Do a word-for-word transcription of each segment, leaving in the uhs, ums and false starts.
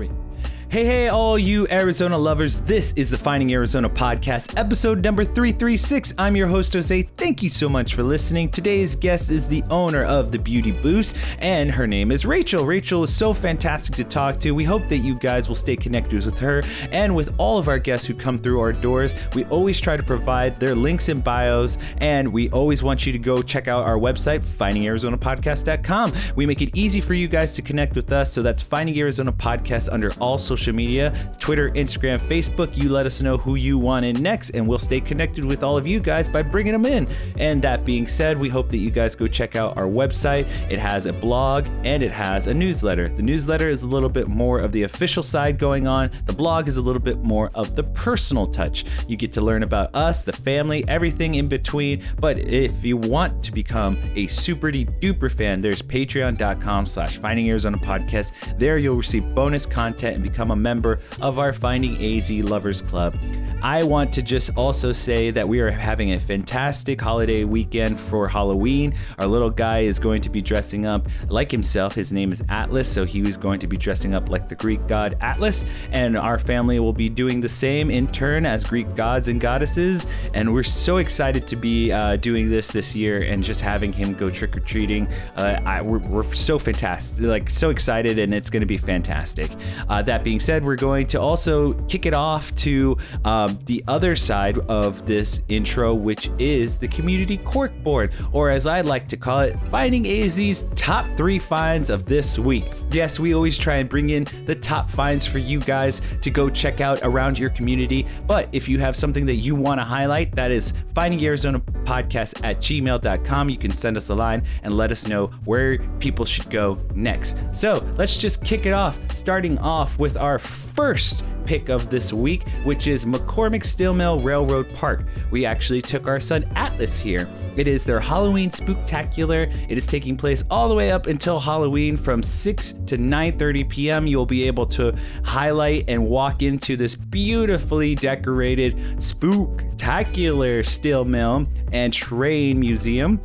three. Hey, hey, all you Arizona lovers. This is the Finding Arizona Podcast, episode number three thirty-six. I'm your host, Jose. Thank you so much for listening. Today's guest is the owner of the Beauty Boost, and her name is Rachel. Rachel is so fantastic to talk to. We hope that you guys will stay connected with her and with all of our guests who come through our doors. We always try to provide their links and bios, and we always want you to go check out our website, finding arizona podcast dot com. We make it easy for you guys to connect with us, so that's Finding Arizona Podcast under all social social media, Twitter, Instagram, Facebook. You let us know who you want in next, and we'll stay connected with all of you guys by bringing them in. And that being said, we hope that you guys go check out our website. It has a blog and it has a newsletter. The newsletter is a little bit more of the official side going on. The blog is a little bit more of the personal touch. You get to learn about us, the family, everything in between. But if you want to become a super duper fan, there's patreon.com slash Finding Arizona Podcast. There you'll receive bonus content and become a member of our Finding A Z Lovers Club. I want to just also say that we are having a fantastic holiday weekend for Halloween. Our little guy is going to be dressing up like himself. His name is Atlas, so he was going to be dressing up like the Greek god Atlas, and our family will be doing the same in turn as Greek gods and goddesses. And we're so excited to be uh, doing this this year and just having him go trick-or-treating. Uh, I, we're, we're so fantastic, like so excited, and it's going to be fantastic. Uh, that being Being said, we're going to also kick it off to um, the other side of this intro, which is the community corkboard, or as I like to call it, Finding A Z's top three finds of this week. Yes, we always try and bring in the top finds for you guys to go check out around your community. But if you have something that you want to highlight, that is finding arizona podcast at gmail dot com. You can send us a line and let us know where people should go next. So let's just kick it off, starting off with our first pick of this week, which is McCormick Steel Mill Railroad Park. We actually took our son Atlas here. It is their Halloween Spooktacular. It is taking place all the way up until Halloween from six to nine thirty p.m. You'll be able to highlight and walk into this beautifully decorated Spooktacular Steel Mill and Train Museum.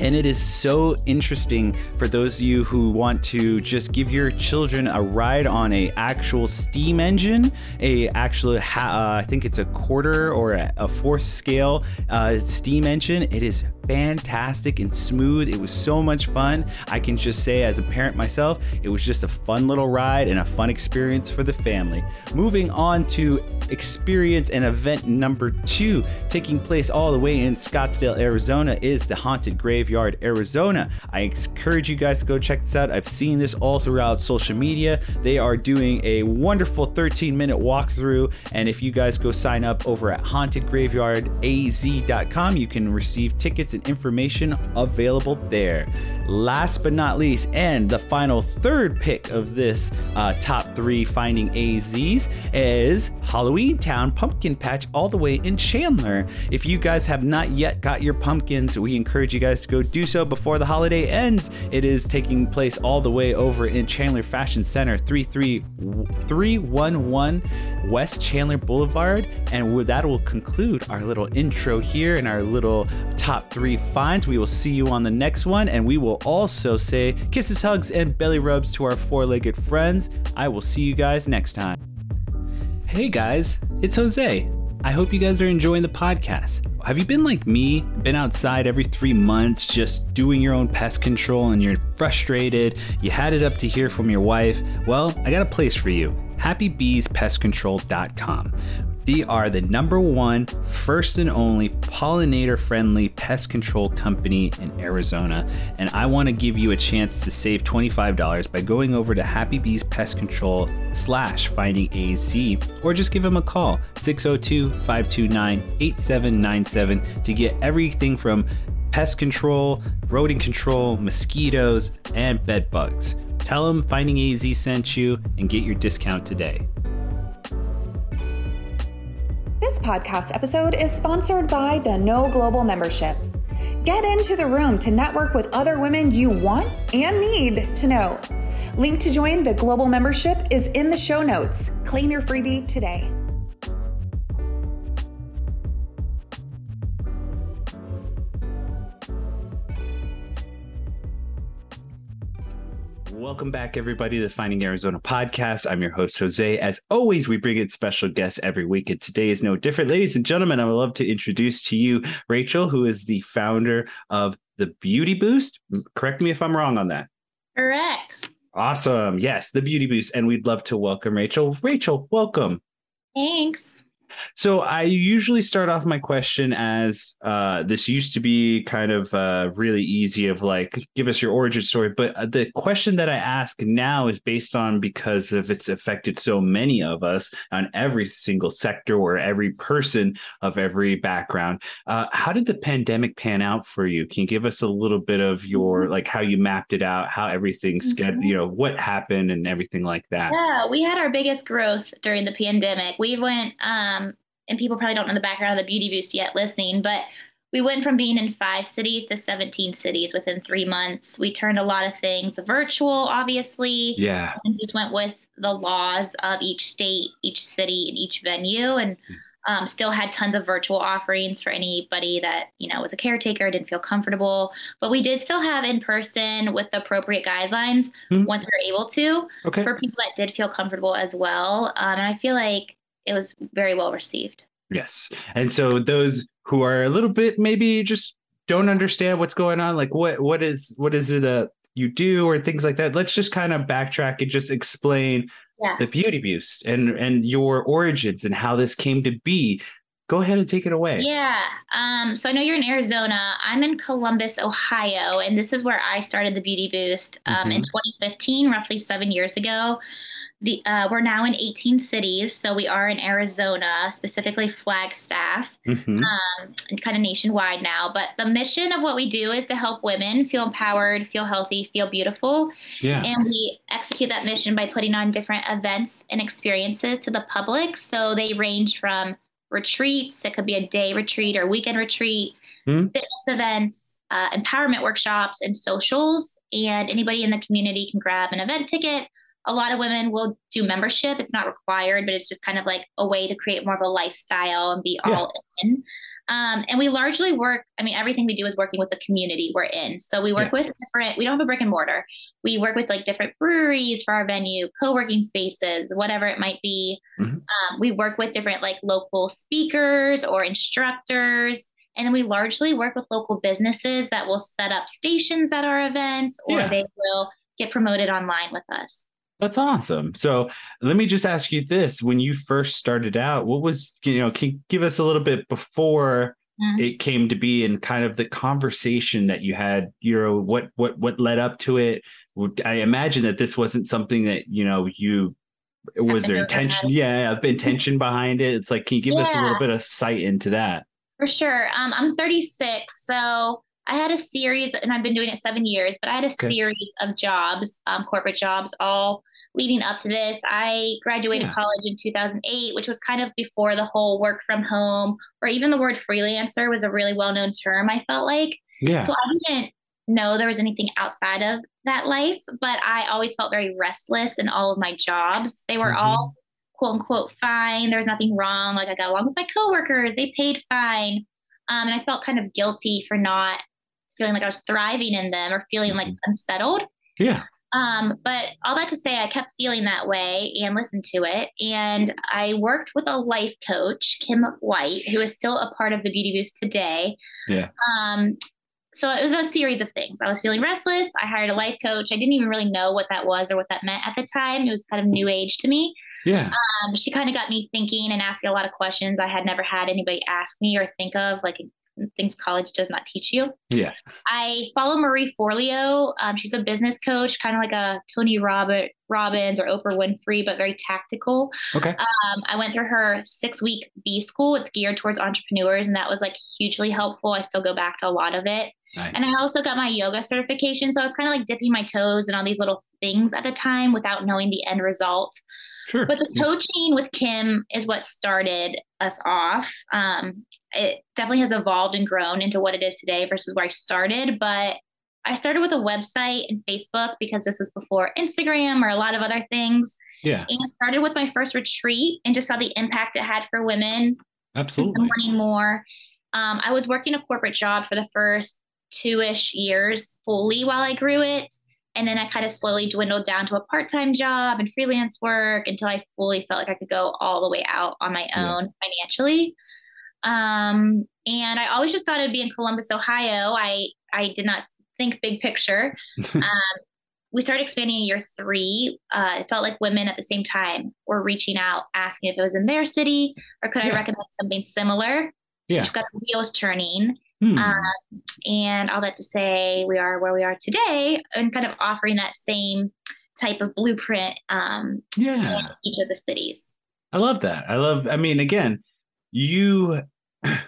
And it is so interesting for those of you who want to just give your children a ride on a actual steam engine, a actual, ha- uh, I think it's a quarter or a, a fourth scale uh, steam engine. It is fantastic and smooth. It was so much fun. I can just say as a parent myself, it was just a fun little ride and a fun experience for the family. Moving on to experience and event number two, taking place all the way in Scottsdale, Arizona, is the Haunted Graveyard Arizona. I encourage you guys to go check this out. I've seen this all throughout social media. They are doing a wonderful thirteen minute walkthrough, and if you guys go sign up over at haunted graveyard a z dot com, you can receive tickets information available there. Last but not least, and the final third pick of this uh, top three Finding A Z's is Halloween Town Pumpkin Patch all the way in Chandler. If you guys have not yet got your pumpkins, we encourage you guys to go do so before the holiday ends. It is taking place all the way over in Chandler Fashion Center, three three three one one West Chandler Boulevard, and that will conclude our little intro here and our little top three finds. We will see you on the next one, and we will also say kisses, hugs, and belly rubs to our four-legged friends. I will see you guys next time. Hey guys, it's Jose. I hope you guys are enjoying the podcast. Have you been like me, been outside every three months just doing your own pest control, and you're frustrated, you had it up to here from your wife? Well, I got a place for you, happy bees pest control dot com. They are the number one, first and only pollinator-friendly pest control company in Arizona, and I want to give you a chance to save twenty-five dollars by going over to Happy Bees Pest Control slash Finding A Z, or just give them a call, six oh two, five two nine, eight seven nine seven, to get everything from pest control, rodent control, mosquitoes, and bed bugs. Tell them Finding A Z sent you and get your discount today. This podcast episode is sponsored by the No Global membership. Get into the room to network with other women you want and need to know. Link to join the Global membership is in the show notes. Claim your freebie today. Welcome back, everybody, to Finding Arizona Podcast. I'm your host, Jose. As always, we bring in special guests every week, and today is no different. Ladies and gentlemen, I would love to introduce to you Rachel, who is the founder of The Beauty Boost. Correct me if I'm wrong on that. Correct. Awesome. Yes, The Beauty Boost. And we'd love to welcome Rachel. Rachel, welcome. Thanks. So I usually start off my question as uh, this used to be kind of uh, really easy of like, give us your origin story. But the question that I ask now is based on because of it's affected so many of us on every single sector or every person of every background. Uh, how did the pandemic pan out for you? Can you give us a little bit of your mm-hmm. like how you mapped it out, how everything's mm-hmm. you know, what happened and everything like that? Yeah, we had our biggest growth during the pandemic. We went um, and people probably don't know the background of the Beauty Boost yet listening, but we went from being in five cities to seventeen cities within three months. We turned a lot of things virtual, obviously. Yeah. And just went with the laws of each state, each city, and each venue, and um, still had tons of virtual offerings for anybody that, you know, was a caretaker, didn't feel comfortable. But we did still have in person with the appropriate guidelines mm-hmm. once we were able to okay. for people that did feel comfortable as well. Um, and I feel like it was very well received. Yes. And so those who are a little bit maybe just don't understand what's going on, like what what is what is it that you do or things like that, let's just kind of backtrack and just explain yeah. the Beauty Boost and, and your origins and how this came to be. Go ahead and take it away. Yeah. Um, so I know you're in Arizona. I'm in Columbus, Ohio, and this is where I started the Beauty Boost um, mm-hmm. in twenty fifteen, roughly seven years ago. The, uh, we're now in eighteen cities, so we are in Arizona, specifically Flagstaff, mm-hmm. um, and kind of nationwide now. But the mission of what we do is to help women feel empowered, feel healthy, feel beautiful. Yeah. And we execute that mission by putting on different events and experiences to the public. So they range from retreats. It could be a day retreat or weekend retreat, mm-hmm. fitness events, uh, empowerment workshops, and socials. And anybody in the community can grab an event ticket. A lot of women will do membership. It's not required, but it's just kind of like a way to create more of a lifestyle and be yeah. all in. Um, and we largely work, I mean, everything we do is working with the community we're in. So we work yeah. with different, we don't have a brick and mortar. We work with like different breweries for our venue, co-working spaces, whatever it might be. Mm-hmm. Um, we work with different like local speakers or instructors. And then we largely work with local businesses that will set up stations at our events or yeah. they will get promoted online with us. That's awesome. So let me just ask you this. When you first started out, what was, you know, can you give us a little bit before mm-hmm. it came to be and kind of the conversation that you had, you know, what, what, what led up to it? I imagine that this wasn't something that, you know, you, was there intention? Yeah. Intention behind it. It's like, can you give yeah. us a little bit of sight into that? For sure. Um, I'm thirty-six. So I had a series, and I've been doing it seven years, but I had a okay. series of jobs, um, corporate jobs, all leading up to this. I graduated yeah. college in two thousand eight, which was kind of before the whole work from home, or even the word freelancer was a really well-known term, I felt like. Yeah. So I didn't know there was anything outside of that life, but I always felt very restless in all of my jobs. They were mm-hmm. all quote unquote fine. There was nothing wrong. Like I got along with my coworkers, they paid fine. Um, and I felt kind of guilty for not feeling like I was thriving in them or feeling like unsettled. Yeah. Um, but all that to say, I kept feeling that way and listened to it. And I worked with a life coach, Kim White, who is still a part of the Beauty Boost today. Yeah. Um, so it was a series of things. I was feeling restless. I hired a life coach. I didn't even really know what that was or what that meant at the time. It was kind of new age to me. Yeah. Um, she kind of got me thinking and asking a lot of questions I had never had anybody ask me or think of, like things college does not teach you. Yeah. I follow Marie Forleo. Um, she's a business coach, kind of like a Tony Robert Robbins or Oprah Winfrey, but very tactical. Okay. Um, I went through her six week B school. It's geared towards entrepreneurs. And that was like hugely helpful. I still go back to a lot of it. Nice. And I also got my yoga certification. So I was kind of like dipping my toes in all these little things at the time without knowing the end result. Sure. But the coaching with Kim is what started us off. Um, it definitely has evolved and grown into what it is today versus where I started. But I started with a website and Facebook because this was before Instagram or a lot of other things. Yeah. And I started with my first retreat and just saw the impact it had for women. Absolutely. Wanting more. Um, I was working a corporate job for the first two-ish years fully while I grew it. And then I kind of slowly dwindled down to a part-time job and freelance work until I fully felt like I could go all the way out on my own yeah. financially. Um, and I always just thought it'd be in Columbus, Ohio. I, I did not think big picture. Um, we started expanding in year three. Uh, it felt like women at the same time were reaching out, asking if it was in their city or could yeah. I recommend something similar? Yeah. Which got the wheels turning. Hmm. Um, and all that to say, we are where we are today and kind of offering that same type of blueprint, um, yeah. in each of the cities. I love that. I love, I mean, again, you, I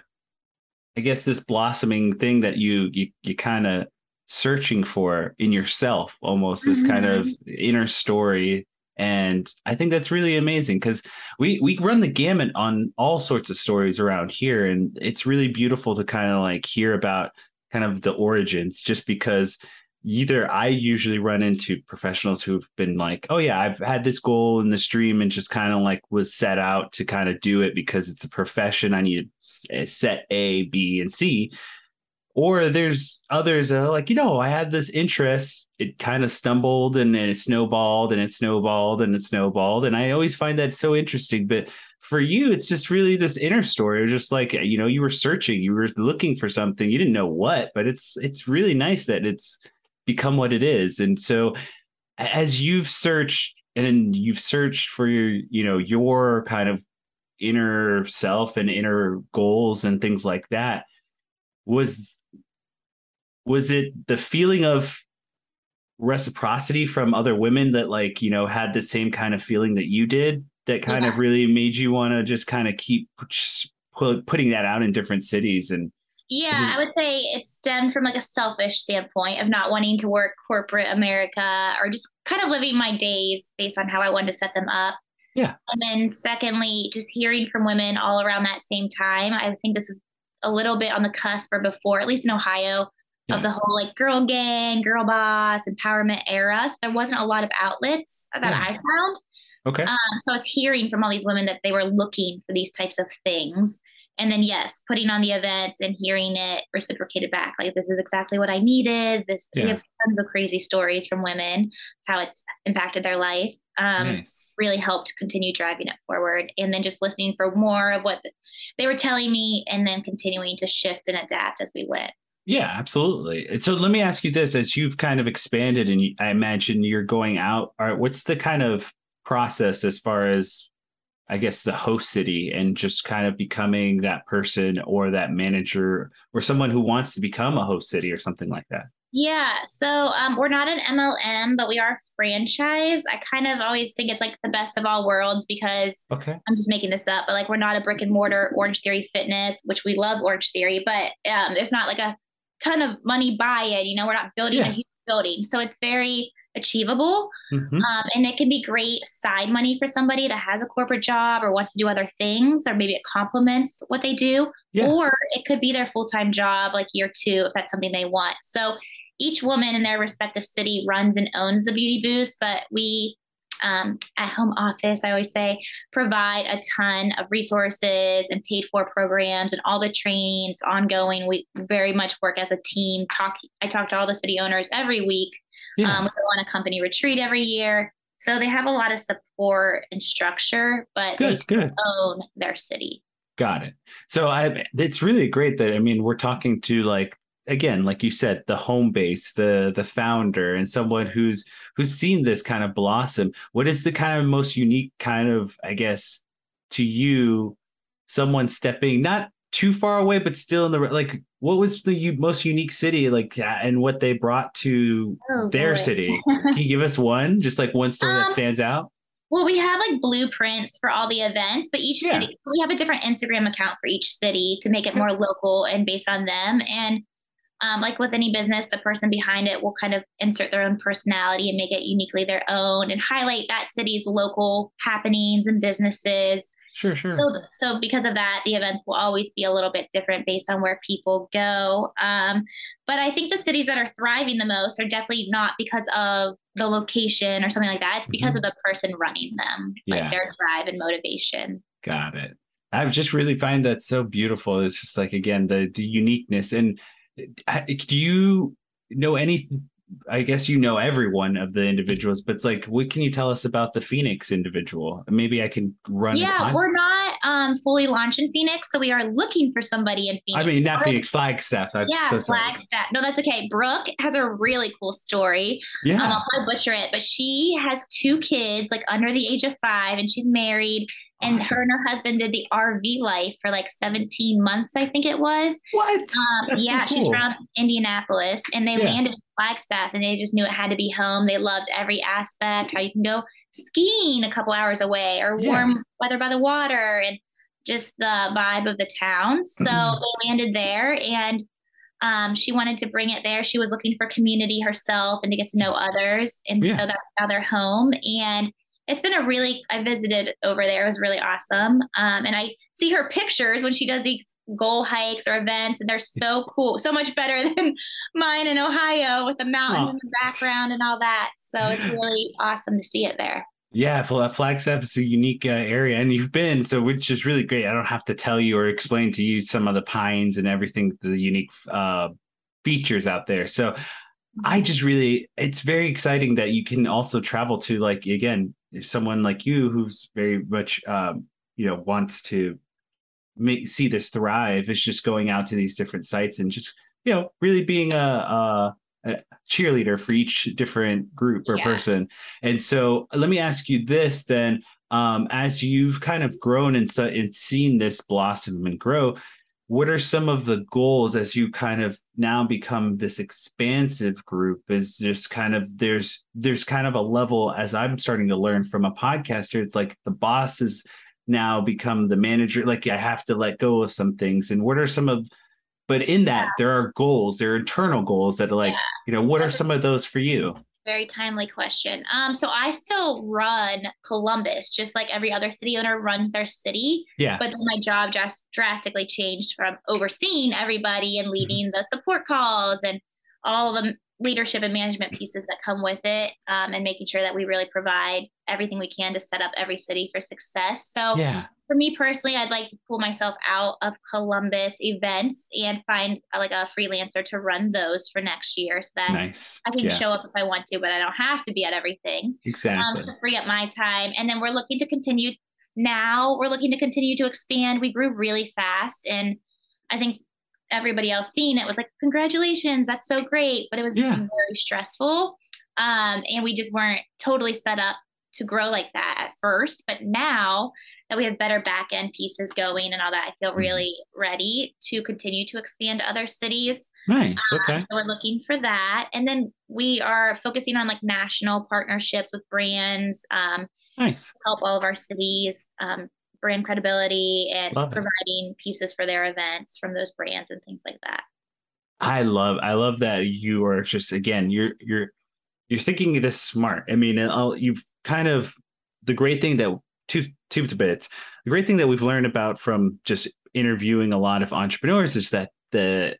guess this blossoming thing that you, you, you kind of searching for in yourself, almost mm-hmm. this kind of inner story. And I think that's really amazing because we, we run the gamut on all sorts of stories around here. And it's really beautiful to kind of like hear about kind of the origins, just because either I usually run into professionals who've been like, oh, yeah, I've had this goal in this dream and just kind of like was set out to kind of do it because it's a profession. I need to set A, B, and C. Or there's others that are like, you know, I had this interest. It kind of stumbled and then it snowballed and it snowballed and it snowballed. And I always find that so interesting. But for you, it's just really this inner story. It was just like, you know, you were searching, you were looking for something. You didn't know what, but it's it's really nice that it's become what it is. And so as you've searched and you've searched for your, you know, your kind of inner self and inner goals and things like that, was was it the feeling of reciprocity from other women that like, you know, had the same kind of feeling that you did that kind yeah. of really made you want to just kind of keep putting that out in different cities? And yeah, I would say it stemmed from like a selfish standpoint of not wanting to work corporate America or just kind of living my days based on how I wanted to set them up. Yeah. And then secondly, just hearing from women all around that same time. I think this was a little bit on the cusp or before, at least in Ohio, yeah. of the whole like girl gang, girl boss, empowerment era. So there wasn't a lot of outlets that yeah. I found. Okay. Um, so I was hearing from all these women that they were looking for these types of things. And then, yes, putting on the events and hearing it reciprocated back. Like, this is exactly what I needed. This yeah. We have tons of crazy stories from women, how it's impacted their life. Um, nice. Really helped continue driving it forward. And then just listening for more of what they were telling me and then continuing to shift and adapt as we went. Yeah, absolutely. So let me ask you this, as you've kind of expanded and I imagine you're going out, all right, what's the kind of process as far as, I guess, the host city and just kind of becoming that person or that manager or someone who wants to become a host city or something like that? Yeah. So um, we're not an M L M, but we are a franchise. I kind of always think it's like the best of all worlds because okay. I'm just making this up, but like we're not a brick and mortar Orange Theory Fitness, which we love Orange Theory, but um, there's not like a ton of money buy-in. You know, we're not building yeah. a huge building. So it's very achievable. Mm-hmm. Um, and it can be great side money for somebody that has a corporate job or wants to do other things, or maybe it complements what they do, yeah. or it could be their full-time job, like year two, if that's something they want. So each woman in their respective city runs and owns the Beauty Boost, but we um, at home office, I always say, provide a ton of resources and paid for programs and all the trainings ongoing. We very much work as a team. Talk. I talk to all the city owners every week. Yeah. Um, we go on a company retreat every year. So they have a lot of support and structure, but good, they still good. own their city. Got it. So I, it's really great that, I mean, we're talking to like, again, like you said, the home base, the the founder, and someone who's who's seen this kind of blossom. What is the kind of most unique kind of, I guess, to you, someone stepping not too far away, but still in the like, what was the u- most unique city like, and what they brought to oh, their boy. city? Can you give us one, just like one story um, that stands out? Well, we have like blueprints for all the events, but each yeah. city, we have a different Instagram account for each city to make it more local and based on them. And Um, like with any business, the person behind it will kind of insert their own personality and make it uniquely their own and highlight that city's local happenings and businesses. Sure, sure. So, so because of that, the events will always be a little bit different based on where people go. Um, but I think the cities that are thriving the most are definitely not because of the location or something like that. It's because mm-hmm. of the person running them, yeah. like their drive and motivation. Got it. I just really find that so beautiful. It's just like, again, the, the uniqueness. And do you know any I guess you know every one of the individuals, but it's like, what can you tell us about the Phoenix individual? Maybe I can run. Yeah, we're not um, fully launched in Phoenix, so we are looking for somebody in Phoenix. I mean, not Phoenix, Flagstaff. I'm yeah, so Flagstaff. No, that's okay. Brooke has a really cool story. Yeah, um, I'll probably butcher it, but she has two kids, like under the age of five, and she's married. And awesome. Her and her husband did the R V life for like seventeen months, I think it was. What? Um, That's yeah, so cool. She's from Indianapolis, and they yeah. landed in Flagstaff, and they just knew it had to be home. They loved every aspect, how you can go skiing a couple hours away or yeah. warm weather by the water, and just the vibe of the town. So they landed there, and um, she wanted to bring it there. She was looking for community herself and to get to know others. And yeah. so that's how they're home. And it's been a really, I visited over there. It was really awesome. Um, and I see her pictures when she does these goal hikes or events, and they're so cool. So much better than mine in Ohio with the mountains oh. in the background and all that. So it's really awesome to see it there. Yeah, Flagstaff is a unique uh, area, and you've been, so which is really great. I don't have to tell you or explain to you some of the pines and everything, the unique uh, features out there. So I just really, it's very exciting that you can also travel to, like, again, if someone like you who's very much, um, you know, wants to make, see this thrive, is just going out to these different sites and just, you know, really being a, a, a cheerleader for each different group or yeah. person. And so let me ask you this then, um, as you've kind of grown and, so, and seen this blossom and grow, what are some of the goals as you kind of now become this expansive group? Is there's kind of there's there's kind of a level, as I'm starting to learn from a podcaster, it's like the boss has now become the manager. Like I have to let go of some things. And what are some of, but in that yeah. there are goals, there are internal goals that are like, yeah. you know, what are some of those for you? Very timely question. Um, so I still run Columbus, just like every other city owner runs their city. Yeah. But then my job just drastically changed from overseeing everybody and leading mm-hmm. the support calls and all the leadership and management pieces that come with it, um, and making sure that we really provide everything we can to set up every city for success. So yeah. for me personally, I'd like to pull myself out of Columbus events and find uh, like a freelancer to run those for next year, so that nice. I can yeah. show up if I want to, but I don't have to be at everything. Exactly. Um, to free up my time. And then we're looking to continue. Now we're looking to continue to expand. We grew really fast, and I think everybody else seeing it was like, congratulations, that's so great. But it was yeah. very stressful. Um, and we just weren't totally set up to grow like that at first. But now that we have better back end pieces going and all that, I feel really ready to continue to expand to other cities. Nice. Okay. Um, so we're looking for that. And then we are focusing on like national partnerships with brands, um, nice. help all of our cities, um, brand credibility, and love providing it. Pieces for their events from those brands and things like that. I love, I love that you are just, again, you're, you're, you're thinking of this smart. I mean, I'll, you've kind of the great thing that two two bits the great thing that we've learned about from just interviewing a lot of entrepreneurs is that the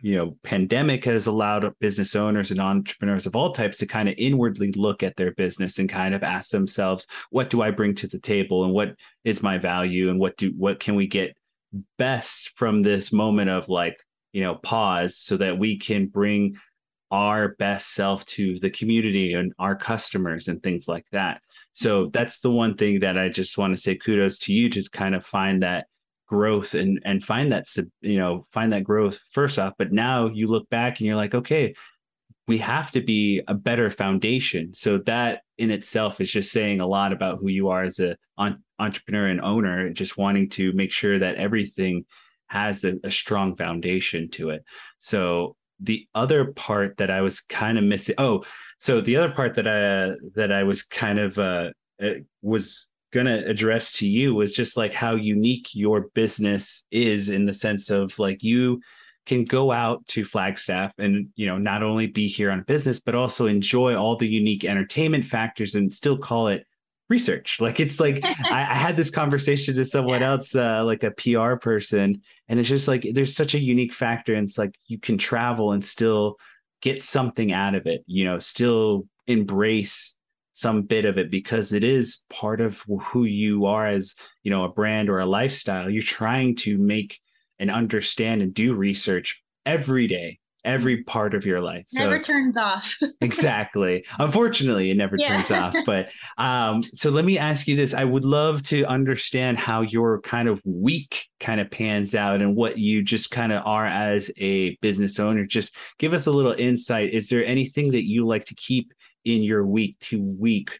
you know pandemic has allowed business owners and entrepreneurs of all types to kind of inwardly look at their business and kind of ask themselves, what do I bring to the table, and what is my value, and what do what can we get best from this moment of like you know pause, so that we can bring our best self to the community and our customers and things like that. So that's the one thing that I just want to say kudos to you, to kind of find that growth and, and find that, you know, find that growth first off. But now you look back and you're like, okay, we have to be a better foundation. So that in itself is just saying a lot about who you are as a an entrepreneur and owner, just wanting to make sure that everything has a, a strong foundation to it. So the other part that I was kind of missing. Oh, so the other part that I, that I was kind of, uh, was going to address to you was just like how unique your business is, in the sense of like, you can go out to Flagstaff and, you know, not only be here on business, but also enjoy all the unique entertainment factors and still call it research. Like it's like, I, I had this conversation to someone yeah. else, uh, like a P R person. And it's just like, there's such a unique factor. And it's like, you can travel and still get something out of it, you know, still embrace some bit of it, because it is part of who you are as, you know, a brand or a lifestyle. You're trying to make and understand and do research every day. every part of your life. So, never turns off. Exactly. Unfortunately, it never yeah. turns off. But um, so let me ask you this. I would love to understand how your kind of week kind of pans out and what you just kind of are as a business owner. Just give us a little insight. Is there anything that you like to keep in your week to week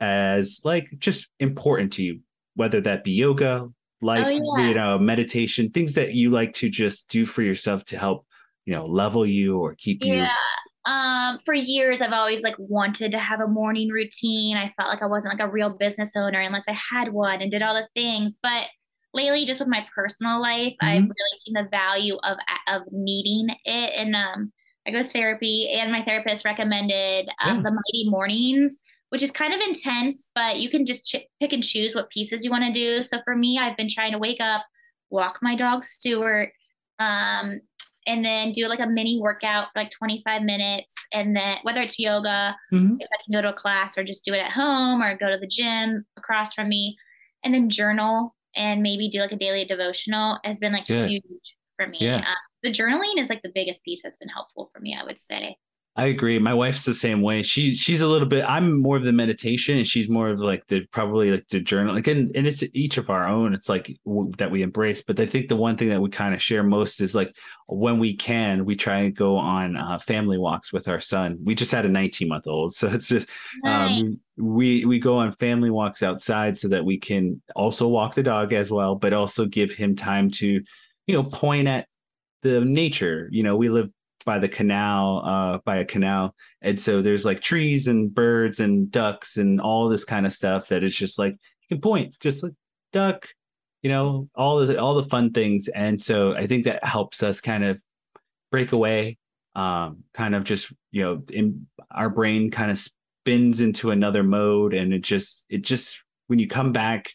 as like just important to you, whether that be yoga, life, oh, yeah. you know, meditation, things that you like to just do for yourself to help, you know, level you or keep yeah. you? Yeah. Um, for years, I've always like wanted to have a morning routine. I felt like I wasn't like a real business owner unless I had one and did all the things. But lately, just with my personal life, mm-hmm. I've really seen the value of, of needing it. And, um, I go to therapy, and my therapist recommended um, yeah. the Mighty Mornings, which is kind of intense, but you can just ch- pick and choose what pieces you want to do. So for me, I've been trying to wake up, walk my dog Stuart, um, and then do like a mini workout for like twenty-five minutes. And then whether it's yoga, mm-hmm. if I can go to a class or just do it at home or go to the gym across from me, and then journal and maybe do like a daily devotional has been like Good. huge for me. Yeah. Um, the journaling is like the biggest piece that's been helpful for me, I would say. I agree. My wife's the same way. She she's a little bit, I'm more of the meditation and she's more of like the, probably like the journal. Like, and, and it's each of our own. It's like w- that we embrace. But I think the one thing that we kind of share most is like when we can, we try and go on uh, family walks with our son. We just had a nineteen month old. So it's just, nice. um, we, we go on family walks outside so that we can also walk the dog as well, but also give him time to, you know, point at the nature. You know, we live by the canal, uh, by a canal. And so there's like trees and birds and ducks and all this kind of stuff that it's just like, you can point, just like duck, you know, all the, all the fun things. And so I think that helps us kind of break away, um, kind of just, you know, in our brain kind of spins into another mode. And it just, it just, when you come back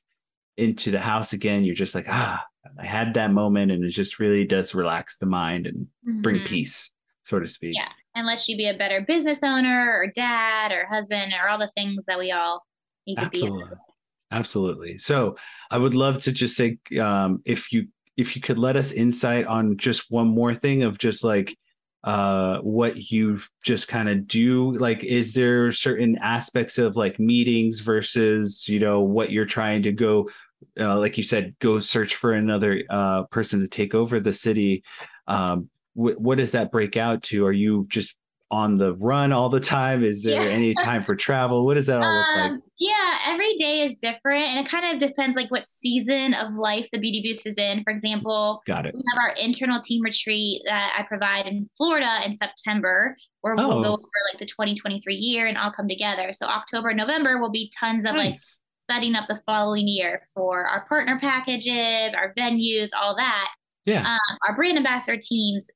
into the house again, you're just like, ah, I had that moment, and it just really does relax the mind and mm-hmm. bring peace, so to speak. Yeah. And lets you be a better business owner or dad or husband or all the things that we all need Absolutely. to be. Absolutely. So I would love to just say, um, if you, if you could let us insight on just one more thing of just like, uh, what you just kind of do, like, is there certain aspects of like meetings versus, you know, what you're trying to go, Uh, like you said, go search for another uh, person to take over the city. Um, wh- what does that break out to? Are you just on the run all the time? Is there yeah. any time for travel? What does that all um, look like? Yeah, every day is different. And it kind of depends like what season of life the Beauty Boost is in. For example, Got it. we have our internal team retreat that I provide in Florida in September, where oh. we'll go over like the twenty twenty-three year and all come together. So October and November will be tons of nice. like setting up the following year for our partner packages, our venues, all that. Yeah. Um, our brand ambassador teams,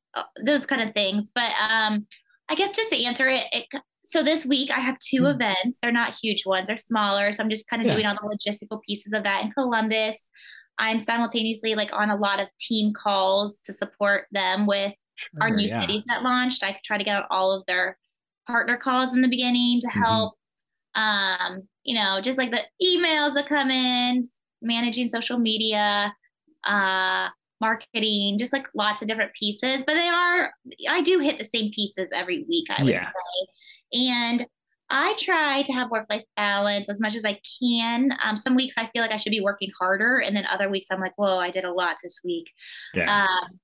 those kind of things. But um, I guess just to answer it, it, so this week I have two mm. events. They're not huge ones. They're smaller. So I'm just kind of yeah. doing all the logistical pieces of that in Columbus. I'm simultaneously like on a lot of team calls to support them with sure, our new yeah. cities that launched. I try to get on all of their partner calls in the beginning to mm-hmm. help. Um, you know, just like the emails that come in, managing social media, uh, marketing, just like lots of different pieces, but they are, I do hit the same pieces every week, I would yeah. say. And I try to have work-life balance as much as I can. Um, some weeks I feel like I should be working harder. And then other weeks I'm like, whoa, I did a lot this week. Yeah. Um,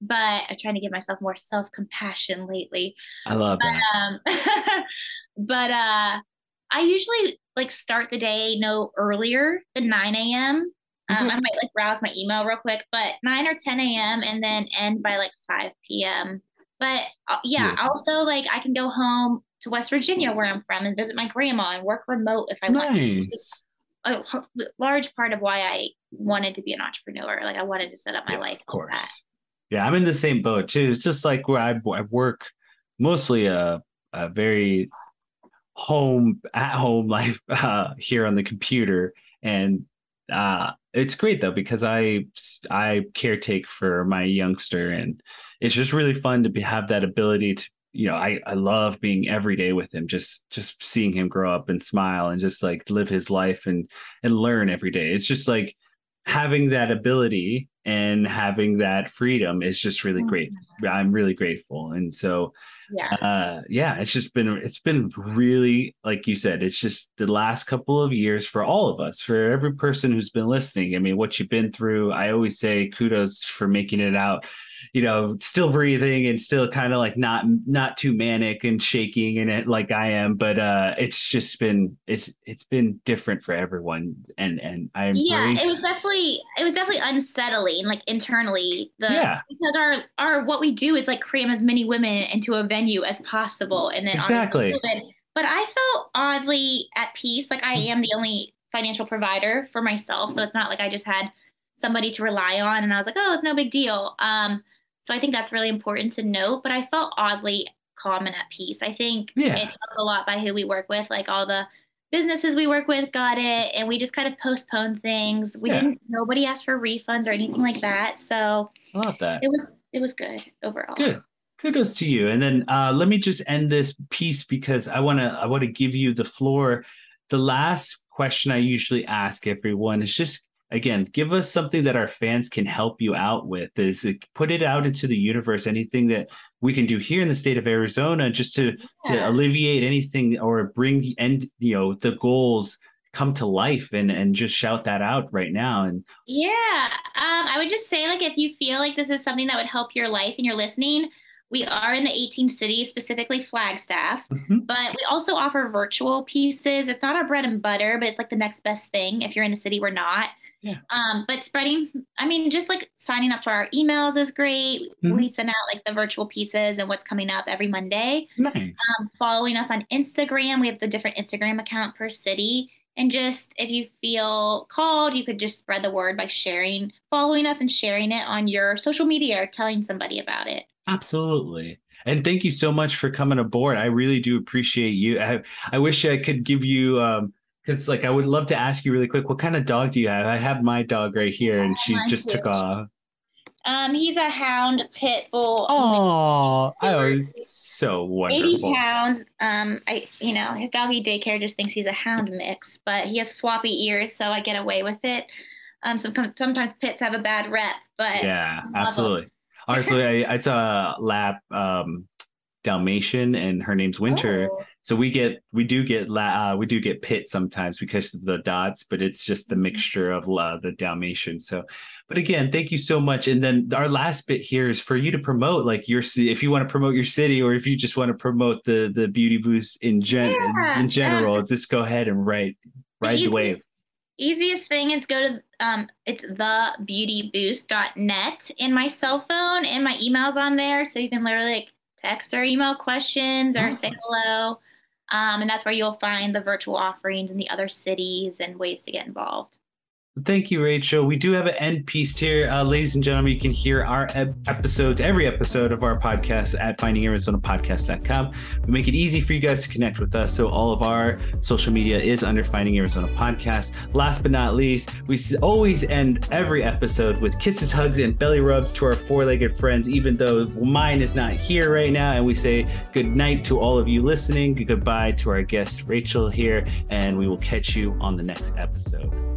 but I'm trying to give myself more self-compassion lately. I love but, that. Um, but, uh, I usually like start the day no earlier than nine a.m. Um, mm-hmm. I might like browse my email real quick, but nine or ten a.m. and then end by like five p.m. But uh, yeah, yeah, also like I can go home to West Virginia where I'm from and visit my grandma and work remote if I nice. want to. It's a large part of why I wanted to be an entrepreneur. Like I wanted to set up my yeah, life. Of course. Like that. Yeah. I'm in the same boat too. It's just like where I, I work mostly a, a very home at home life uh here on the computer, and uh it's great though because i i caretake for my youngster, and it's just really fun to be, have that ability to, you know, i i love being every day with him, just just seeing him grow up and smile and just like live his life and and learn every day. It's just like having that ability and having that freedom is just really great. I'm really grateful. And so, yeah, uh, yeah, it's just been, it's been really, like you said, it's just the last couple of years for all of us, for every person who's been listening. I mean, what you've been through, I always say kudos for making it out, you know, still breathing and still kind of like not, not too manic and shaking and it like I am, but uh, it's just been, it's, it's been different for everyone. And, and I, yeah, it was definitely, it was definitely unsettling, like internally, the, yeah. because our, our, what we do is like cram as many women into a venue as possible. And then exactly. Obviously, but I felt oddly at peace. Like I am the only financial provider for myself. So it's not like I just had somebody to rely on and I was like, oh, it's no big deal. Um, so I think that's really important to note, but I felt oddly calm and at peace. I think yeah. it's a lot by who we work with, like all the businesses we work with got it. And we just kind of postponed things. We yeah. didn't, nobody asked for refunds or anything like that. So I love that. It was, it was good overall. Good. Kudos to you. And then uh, let me just end this piece because I want to, I want to give you the floor. The last question I usually ask everyone is just, again, give us something that our fans can help you out with. Is it, put it out into the universe, anything that we can do here in the state of Arizona just to, yeah. to alleviate anything or bring and you know, the goals come to life and, and just shout that out right now. And yeah, um, I would just say like, if you feel like this is something that would help your life and you're listening, we are in the eighteen cities, specifically Flagstaff, mm-hmm. but we also offer virtual pieces. It's not our bread and butter, but it's like the next best thing if you're in a city we're not. Yeah. Um, but spreading, I mean, just like signing up for our emails is great. Mm-hmm. We send out like the virtual pieces and what's coming up every Monday. Nice. Um, following us on Instagram, we have the different Instagram account per city. And just if you feel called, you could just spread the word by sharing, following us and sharing it on your social media or telling somebody about it. Absolutely. And thank you so much for coming aboard. I really do appreciate you. I I wish I could give you um because like I would love to ask you really quick, what kind of dog do you have? I have my dog right here, and she just too. took off. Um, he's a hound pit bull. Oh, oh, so wonderful. Eighty pounds. Um, I you know his doggy daycare just thinks he's a hound mix, but he has floppy ears, so I get away with it. Um, some, sometimes pits have a bad rep, but yeah, absolutely. Him. Honestly, I, it's a lab um, Dalmatian, and her name's Winter. Oh. So we get, we do get, la, uh, we do get pit sometimes because of the dots, but it's just the mixture of uh, the Dalmatian. So, but again, thank you so much. And then our last bit here is for you to promote, like your, if you want to promote your city, or if you just want to promote the the Beauty Boost in gen yeah. in, in general, yeah. just go ahead and write, ride the wave. Easiest thing is go to um it's the beauty boost dot net, and my cell phone and my email's on there, so you can literally like text or email questions or awesome. Say hello, um and that's where you'll find the virtual offerings in the other cities and ways to get involved. Thank you, Rachel. We do have an end piece here. Uh, ladies and gentlemen, you can hear our episodes, every episode of our podcast at finding arizona podcast dot com. We make it easy for you guys to connect with us. So all of our social media is under Finding Arizona Podcast. Last but not least, we always end every episode with kisses, hugs, and belly rubs to our four-legged friends, even though mine is not here right now. And we say good night to all of you listening. Goodbye to our guest, Rachel, here. And we will catch you on the next episode.